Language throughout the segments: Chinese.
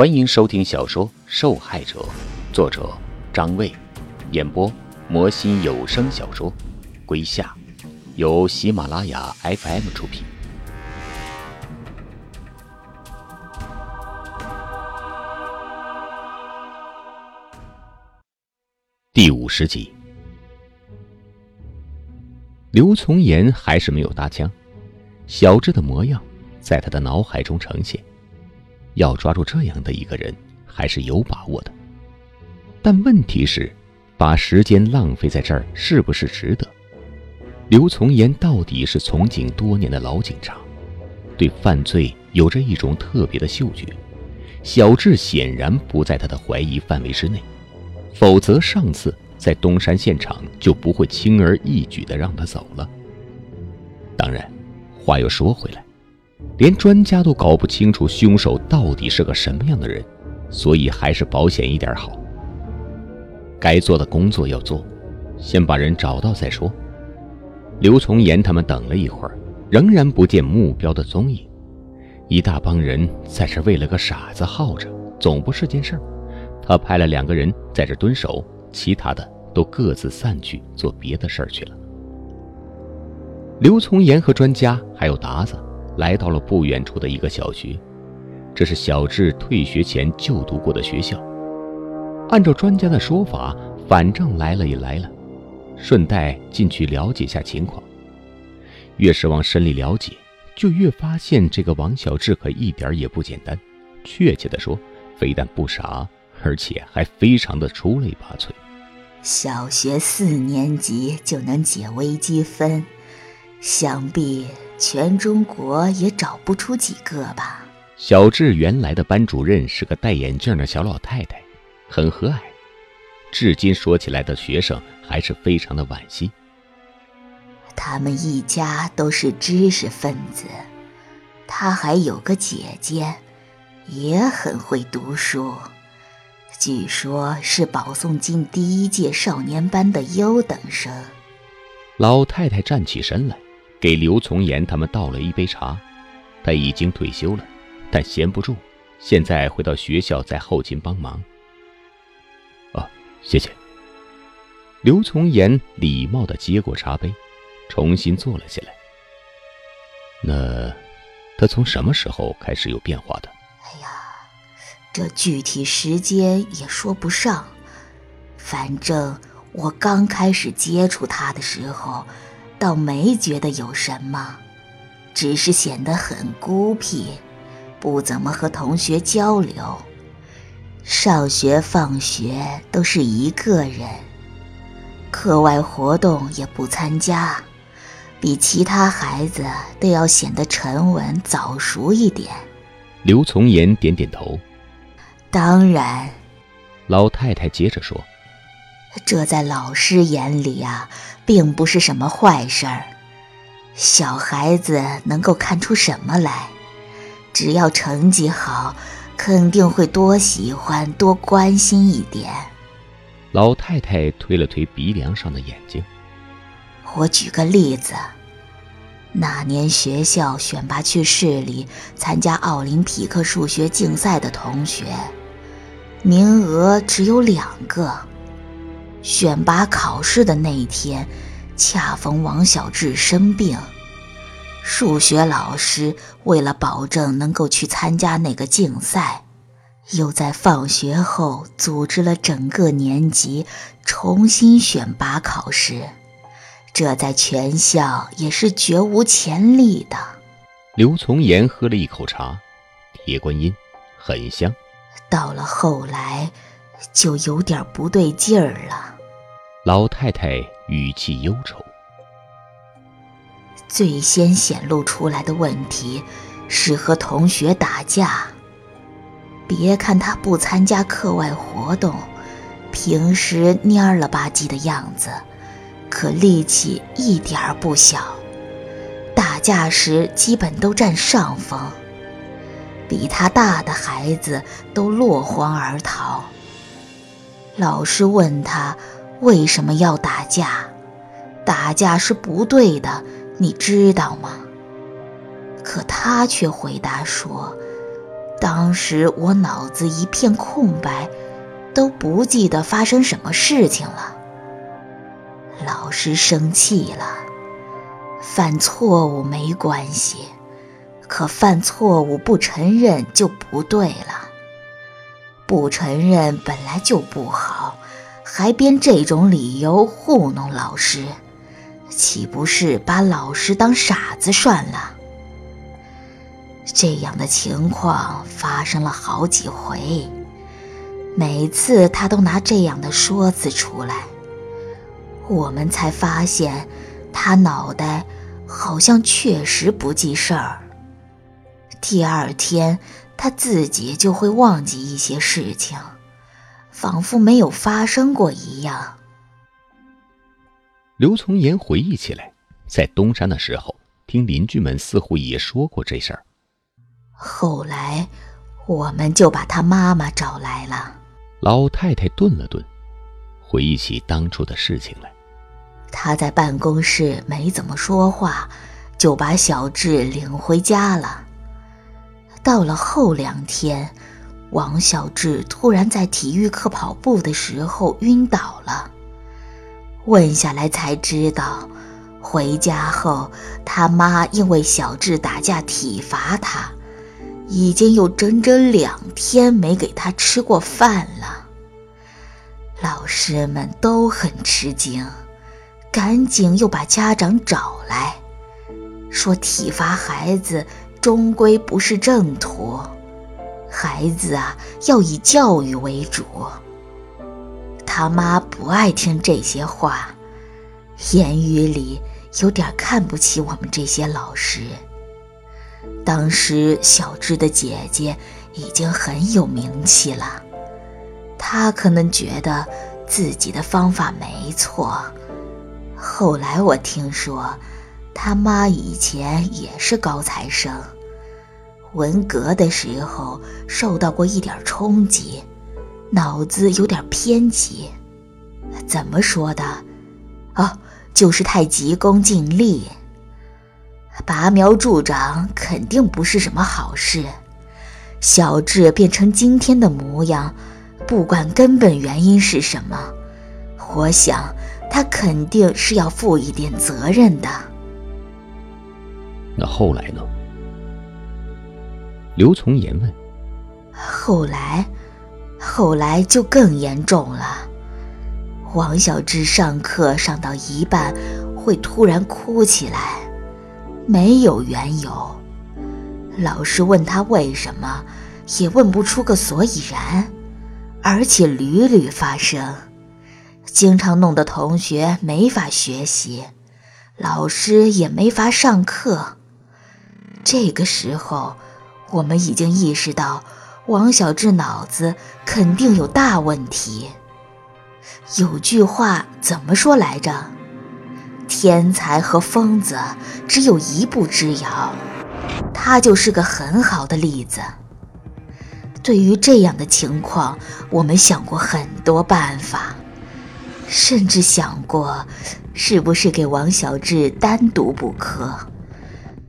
欢迎收听小说《受害者》，作者张卫，演播魔心有声小说归夏，由喜马拉雅 FM 出品。第50集，刘从言还是没有搭腔，小智的模样在他的脑海中呈现。要抓住这样的一个人还是有把握的，但问题是把时间浪费在这儿是不是值得。刘从言到底是从警多年的老警察，对犯罪有着一种特别的嗅觉，小智显然不在他的怀疑范围之内，否则上次在东山现场就不会轻而易举地让他走了。当然话又说回来，连专家都搞不清楚凶手到底是个什么样的人，所以还是保险一点好。该做的工作要做，先把人找到再说。刘从言他们等了一会儿，仍然不见目标的踪影。一大帮人在这为了个傻子耗着，总不是件事儿。他派了2个人在这蹲守，其他的都各自散去做别的事儿去了。刘从言和专家还有达子来到了不远处的一个小学，这是小智退学前就读过的学校。按照专家的说法，反正来了也来了，顺带进去了解下情况。越是往深里了解，就越发现这个王小智可一点也不简单，确切地说，非但不傻，而且还非常的出类拔萃。小学4年级就能解微积分，想必全中国也找不出几个吧。小智原来的班主任是个戴眼镜的小老太太，很和蔼，至今说起来的学生还是非常的惋惜。他们一家都是知识分子，他还有个姐姐也很会读书，据说是保送进第1届少年班的优等生。老太太站起身来给刘从言他们倒了一杯茶，他已经退休了，但闲不住，现在回到学校在后勤帮忙。谢谢。刘从言礼貌地接过茶杯，重新坐了起来。那他从什么时候开始有变化的？哎呀，这具体时间也说不上，反正我刚开始接触他的时候倒没觉得有什么，只是显得很孤僻，不怎么和同学交流，上学放学都是一个人，课外活动也不参加，比其他孩子都要显得沉稳早熟一点。刘从言点点头。当然，老太太接着说，这在老师眼里啊，并不是什么坏事儿。小孩子能够看出什么来？只要成绩好，肯定会多喜欢多关心一点。老太太推了推鼻梁上的眼睛。我举个例子，那年学校选拔去市里参加奥林匹克数学竞赛的同学，名额只有2个。选拔考试的那一天，恰逢王小智生病，数学老师为了保证能够去参加那个竞赛，又在放学后组织了整个年级重新选拔考试，这在全校也是绝无前例的。刘从言喝了一口茶，铁观音很香。到了后来就有点不对劲儿了。老太太语气忧愁。最先显露出来的问题是和同学打架，别看他不参加课外活动，平时蔫了吧唧的样子，可力气一点儿不小，打架时基本都占上风，比他大的孩子都落荒而逃。老师问他为什么要打架，打架是不对的，你知道吗？可他却回答说，当时我脑子一片空白，都不记得发生什么事情了。老师生气了，犯错误没关系，可犯错误不承认就不对了。不承认本来就不好，还编这种理由糊弄老师，岂不是把老师当傻子算了？这样的情况发生了好几回，每次他都拿这样的说辞出来，我们才发现他脑袋好像确实不记事儿。第二天他自己就会忘记一些事情，仿佛没有发生过一样。刘从言回忆起来，在东山的时候，听邻居们似乎也说过这事儿。后来我们就把他妈妈找来了。老太太顿了顿，回忆起当初的事情来。她在办公室没怎么说话，就把小智领回家了。到了后2天，王小智突然在体育课跑步的时候晕倒了，问下来才知道，回家后他妈因为小智打架体罚他，已经有整整2天没给他吃过饭了。老师们都很吃惊，赶紧又把家长找来，说体罚孩子终归不是正途，孩子啊，要以教育为主。他妈不爱听这些话，言语里有点看不起我们这些老师。当时小智的姐姐已经很有名气了，她可能觉得自己的方法没错。后来我听说他妈以前也是高材生，文革的时候受到过一点冲击，脑子有点偏激。怎么说的？就是太急功近利。拔苗助长肯定不是什么好事，小智变成今天的模样，不管根本原因是什么，我想他肯定是要负一点责任的。那后来呢？刘从言问。后来就更严重了。王小智上课上到一半会突然哭起来，没有缘由。老师问他为什么，也问不出个所以然，而且屡屡发生，经常弄得同学没法学习，老师也没法上课。这个时候，我们已经意识到王小智脑子肯定有大问题。有句话怎么说来着？天才和疯子只有一步之遥，他就是个很好的例子。对于这样的情况，我们想过很多办法，甚至想过是不是给王小智单独补课。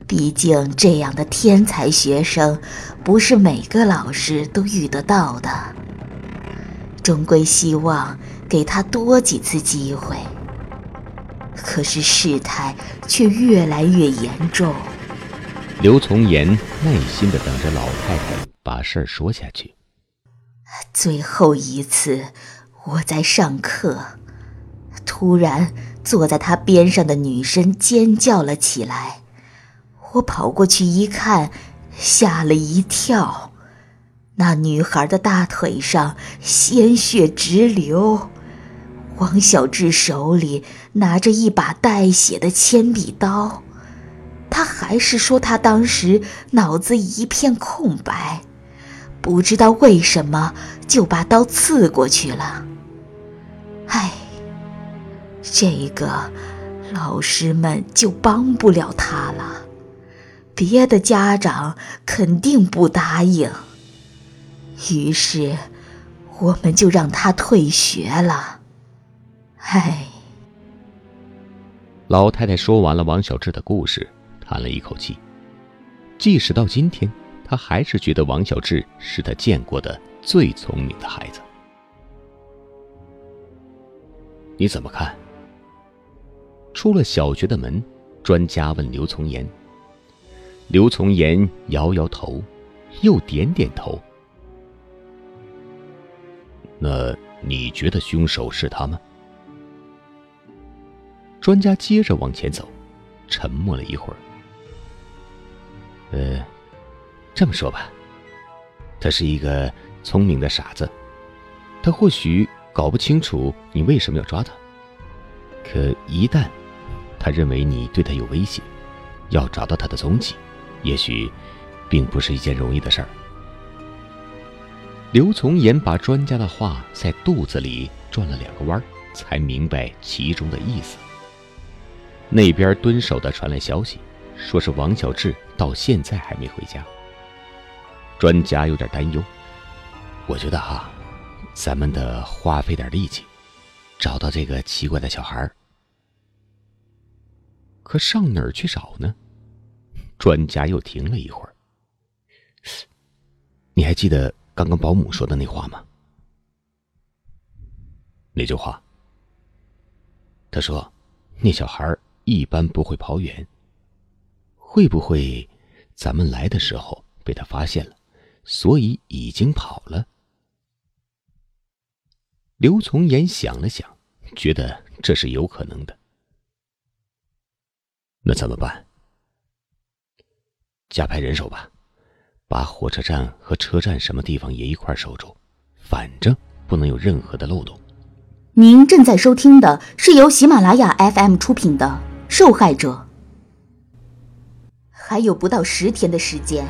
毕竟这样的天才学生不是每个老师都遇得到的，终归希望给他多几次机会。可是事态却越来越严重。刘从言耐心地等着老太太把事儿说下去。最后一次我在上课，突然坐在他边上的女生尖叫了起来，我跑过去一看，吓了一跳。那女孩的大腿上鲜血直流，王小智手里拿着一把带血的铅笔刀。他还是说他当时脑子一片空白，不知道为什么就把刀刺过去了。这个老师们就帮不了他了，别的家长肯定不答应。于是我们就让他退学了。老太太说完了王小智的故事，叹了一口气。即使到今天，他还是觉得王小志是他见过的最聪明的孩子。你怎么看？出了小学的门，专家问刘从岩。刘从岩摇摇头，又点点头。那你觉得凶手是他吗？专家接着往前走，沉默了一会儿。这么说吧，他是一个聪明的傻子，他或许搞不清楚你为什么要抓他，可一旦他认为你对他有威胁，要找到他的踪迹，也许并不是一件容易的事儿。刘从岩把专家的话在肚子里转了两个弯，才明白其中的意思。那边蹲守的传来消息，说是王小志到现在还没回家。专家有点担忧，我觉得咱们得花费点力气，找到这个奇怪的小孩。可上哪儿去找呢？专家又停了一会儿。你还记得刚刚保姆说的那话吗？哪句话？他说，那小孩一般不会跑远。会不会咱们来的时候被他发现了，所以已经跑了？刘从岩想了想，觉得这是有可能的。那怎么办？加派人手吧，把火车站和车站什么地方也一块守住，反正不能有任何的漏洞。您正在收听的是由喜马拉雅 FM 出品的《受害者》。还有不到10天的时间。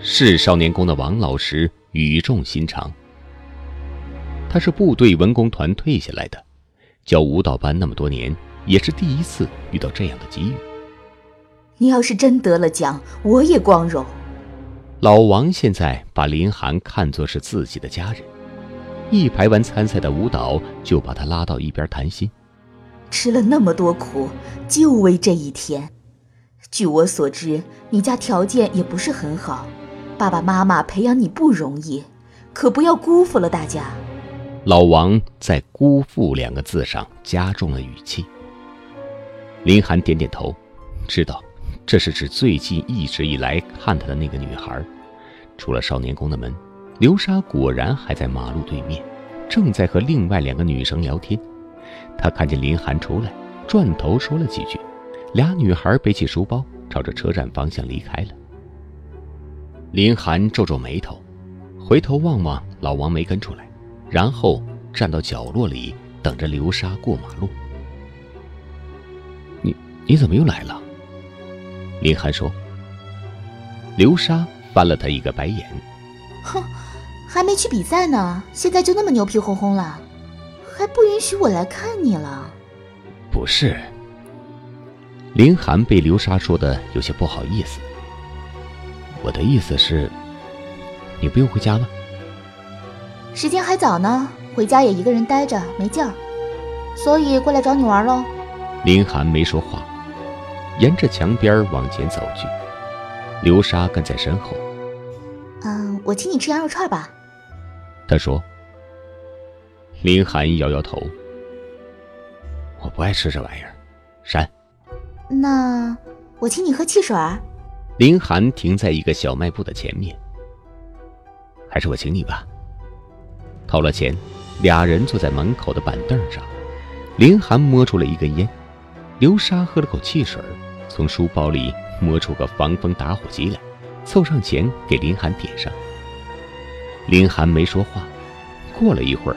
是少年宫的王老师语重心长。他是部队文工团退下来的，教舞蹈班那么多年，也是第一次遇到这样的机遇。你要是真得了奖，我也光荣。老王现在把林涵看作是自己的家人，一排完参赛的舞蹈就把他拉到一边谈心。吃了那么多苦，就为这一天。据我所知，你家条件也不是很好，爸爸妈妈培养你不容易，可不要辜负了大家。老王在辜负2个字上加重了语气。林涵点点头，知道这是指最近一直以来看他的那个女孩。出了少年宫的门，刘莎果然还在马路对面，正在和另外2个女生聊天。她看见林涵出来，转头说了几句，俩女孩背起书包朝着车站方向离开了。林涵皱皱眉头，回头望望老王没跟出来，然后站到角落里等着刘莎过马路。你怎么又来了？林涵说。刘莎翻了他一个白眼。哼，还没去比赛呢，现在就那么牛皮哄哄了，还不允许我来看你了？不是。林涵被刘莎说的有些不好意思。我的意思是，你不用回家吗？时间还早呢，回家也一个人待着没劲儿，所以过来找你玩喽。林涵没说话，沿着墙边往前走去，刘莎跟在身后。我请你吃羊肉串吧。他说。林涵摇摇头，我不爱吃这玩意儿，删。那我请你喝汽水。林涵停在一个小卖部的前面。还是我请你吧。掏了钱，俩人坐在门口的板凳上。林涵摸出了一根烟，刘莎喝了口汽水，从书包里摸出个防风打火机来，凑上前给林涵点上。林涵没说话。过了一会儿，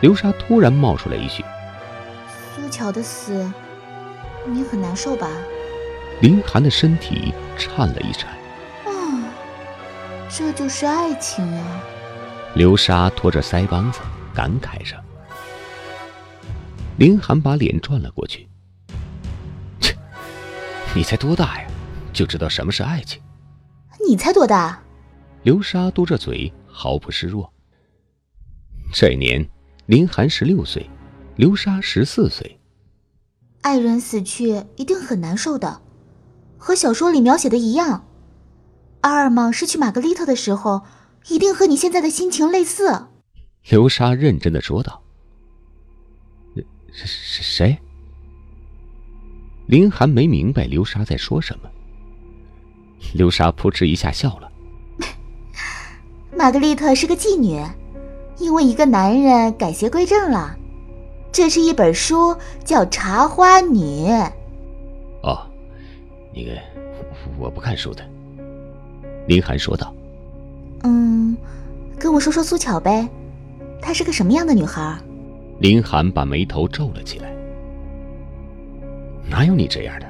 刘莎突然冒出来一句，苏巧的死你很难受吧？林涵的身体颤了一颤。这就是爱情啊。刘莎拖着腮帮子感慨着。林涵把脸转了过去。切，你才多大呀，就知道什么是爱情。你才多大？刘莎嘟着嘴，毫不示弱。这年林涵16岁，刘莎14岁。爱人死去一定很难受的，和小说里描写的一样。阿尔玛失去玛格丽特的时候，一定和你现在的心情类似。刘莎认真的说道。谁？林寒没明白刘莎在说什么。刘莎扑哧一下笑了。玛格丽特是个妓女，因为一个男人改邪归正了。这是一本书，叫《茶花女》。哦，那个，我不看书的。林寒说道。跟我说说苏巧呗，她是个什么样的女孩？林寒把眉头皱了起来。哪有你这样的？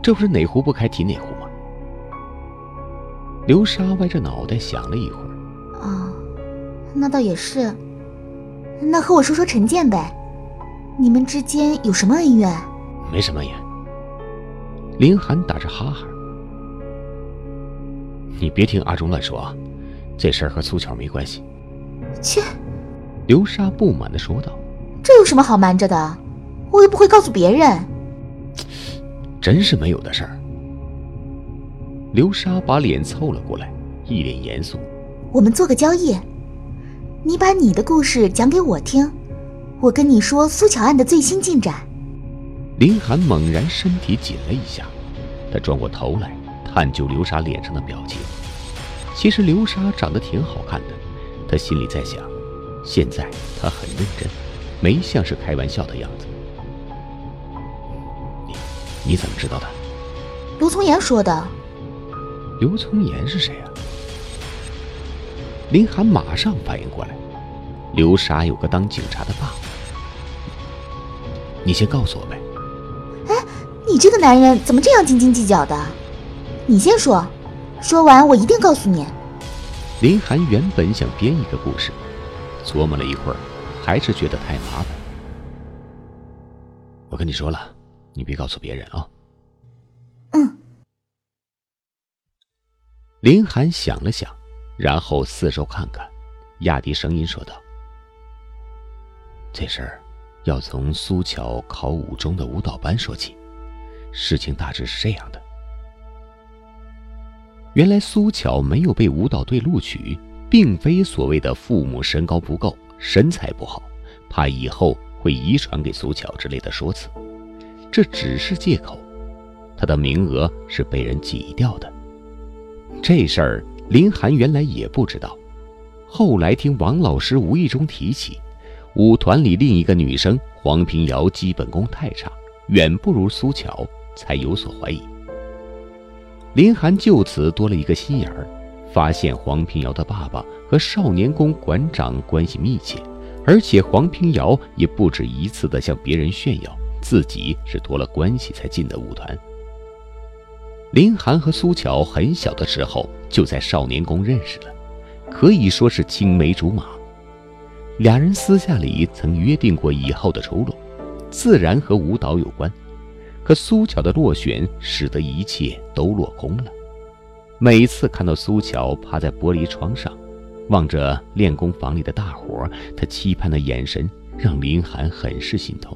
这不是哪壶不开提哪壶吗？刘莎歪着脑袋想了一会儿。哦，那倒也是。那和我说说陈建呗，你们之间有什么恩怨？没什么恩怨。林寒打着哈哈。你别听阿忠乱说啊，这事儿和苏巧没关系。切！刘莎不满地说道。这有什么好瞒着的？我又不会告诉别人。真是没有的事儿。刘莎把脸凑了过来，一脸严肃。我们做个交易，你把你的故事讲给我听，我跟你说苏巧案的最新进展。林寒猛然身体紧了一下，他转过头来探究刘莎脸上的表情。其实刘莎长得挺好看的，他心里在想，现在她很认真，没像是开玩笑的样子。你怎么知道的？刘从言说的。刘从言是谁啊？林寒马上反应过来，刘莎有个当警察的爸爸。你先告诉我呗。哎，你这个男人怎么这样斤斤计较的？你先说，说完我一定告诉你。林寒原本想编一个故事，琢磨了一会儿，还是觉得太麻烦。我跟你说了，你别告诉别人啊。林寒想了想，然后四周看看，压低声音说道：“这事儿要从苏巧考五中的舞蹈班说起。事情大致是这样的：原来苏巧没有被舞蹈队录取，并非所谓的父母身高不够、身材不好，怕以后会遗传给苏巧之类的说辞，这只是借口。她的名额是被人挤掉的。”这事儿林寒原来也不知道，后来听王老师无意中提起，舞团里另一个女生黄平瑶基本功太差，远不如苏巧，才有所怀疑。林寒就此多了一个心眼儿，发现黄平瑶的爸爸和少年宫馆长关系密切，而且黄平瑶也不止一次地向别人炫耀自己是多了关系才进的舞团。林寒和苏巧很小的时候就在少年宫认识了，可以说是青梅竹马。俩人私下里曾约定过以后的出路，自然和舞蹈有关。可苏巧的落选使得一切都落空了。每次看到苏巧趴在玻璃窗上，望着练功房里的大伙，她期盼的眼神让林寒很是心痛。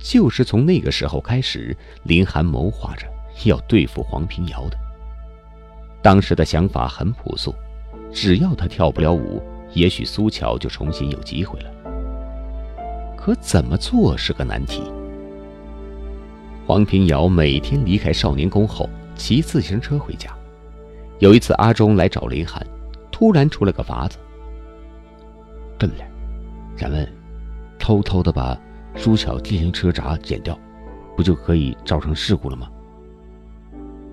就是从那个时候开始，林寒谋划着要对付黄平瑶的。当时的想法很朴素，只要他跳不了舞，也许苏巧就重新有机会了。可怎么做是个难题。黄平瑶每天离开少年宫后，骑自行车回家。有一次阿忠来找林寒，突然出了个法子。这么的，咱们偷偷的把苏巧自行车闸剪掉，不就可以造成事故了吗？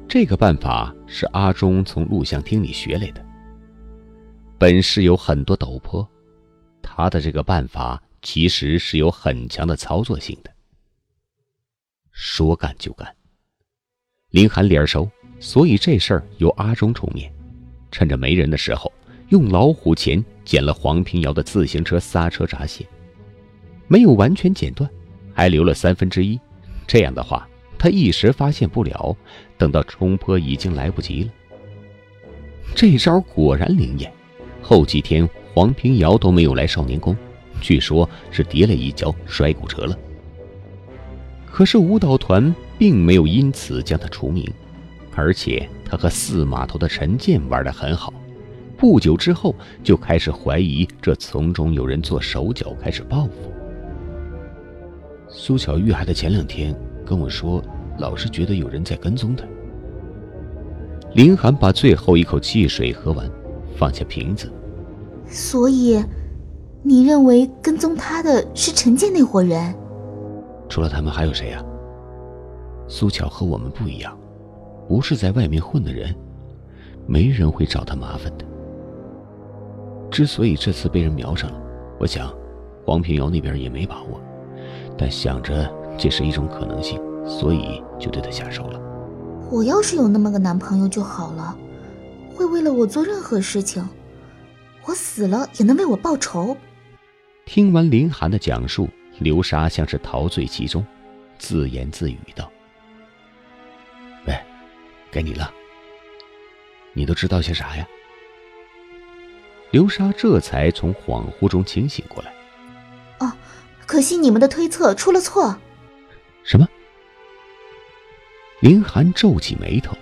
这个办法是阿忠从录像厅里学来的。本市有很多陡坡，他的这个办法其实是有很强的操作性的。说干就干，林寒脸熟，所以这事儿由阿忠出面，趁着没人的时候，用老虎钳剪了黄平瑶的自行车刹车闸线。没有完全剪断，还留了1/3。这样的话，他一时发现不了，等到冲坡已经来不及了。这招果然灵验，后几天黄平瑶都没有来少年宫，据说是跌了一跤摔骨折了。可是舞蹈团并没有因此将他除名，而且他和四码头的陈建玩得很好。不久之后就开始怀疑这从中有人做手脚，开始报复。苏小玉还在前2天跟我说，老是觉得有人在跟踪他。林寒把最后一口汽水喝完，放下瓶子。所以你认为跟踪他的是陈建那伙人？除了他们还有谁啊？苏巧和我们不一样，不是在外面混的人，没人会找他麻烦的。之所以这次被人瞄上了，我想黄平瑶那边也没把握，但想着这是一种可能性，所以就对他下手了。我要是有那么个男朋友就好了，会为了我做任何事情，我死了也能为我报仇。听完林寒的讲述，刘莎像是陶醉其中，自言自语道：喂，该你了，你都知道些啥呀？刘莎这才从恍惚中清醒过来。哦，可惜你们的推测出了错。什么？林寒皱起眉头。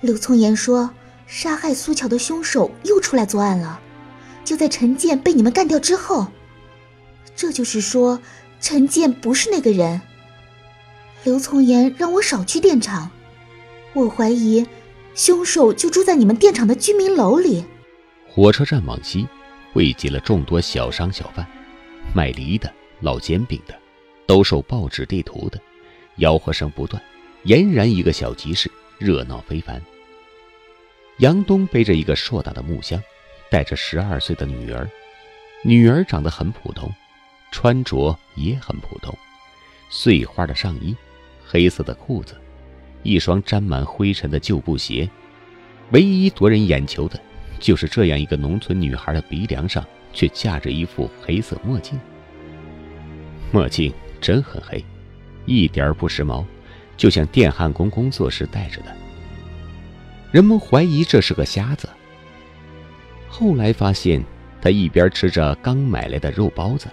柳聪言说杀害苏巧的凶手又出来作案了，就在陈建被你们干掉之后。这就是说陈建不是那个人。刘从言让我少去电厂，我怀疑凶手就住在你们电厂的居民楼里。火车站往西汇集了众多小商小贩，卖梨的、烙煎饼的、兜售报纸地图的，吆喝声不断，俨然一个小集市，热闹非凡。杨东背着一个硕大的木箱，带着12岁的女儿。女儿长得很普通，穿着也很普通，碎花的上衣，黑色的裤子，一双沾满灰尘的旧布鞋。唯一夺人眼球的就是这样一个农村女孩的鼻梁上却架着一副黑色墨镜。墨镜真很黑，一点不时髦，就像电焊工工作时戴着的。人们怀疑这是个瞎子，后来发现他一边吃着刚买来的肉包子，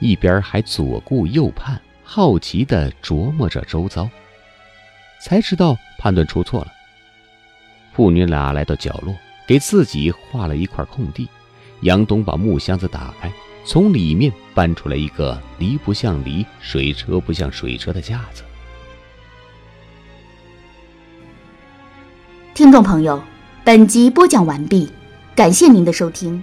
一边还左顾右盼，好奇地琢磨着周遭，才知道判断出错了。父女俩来到角落，给自己画了一块空地。杨东把木箱子打开，从里面搬出来一个梨不像梨、水车不像水车的架子。听众朋友，本集播讲完毕，感谢您的收听。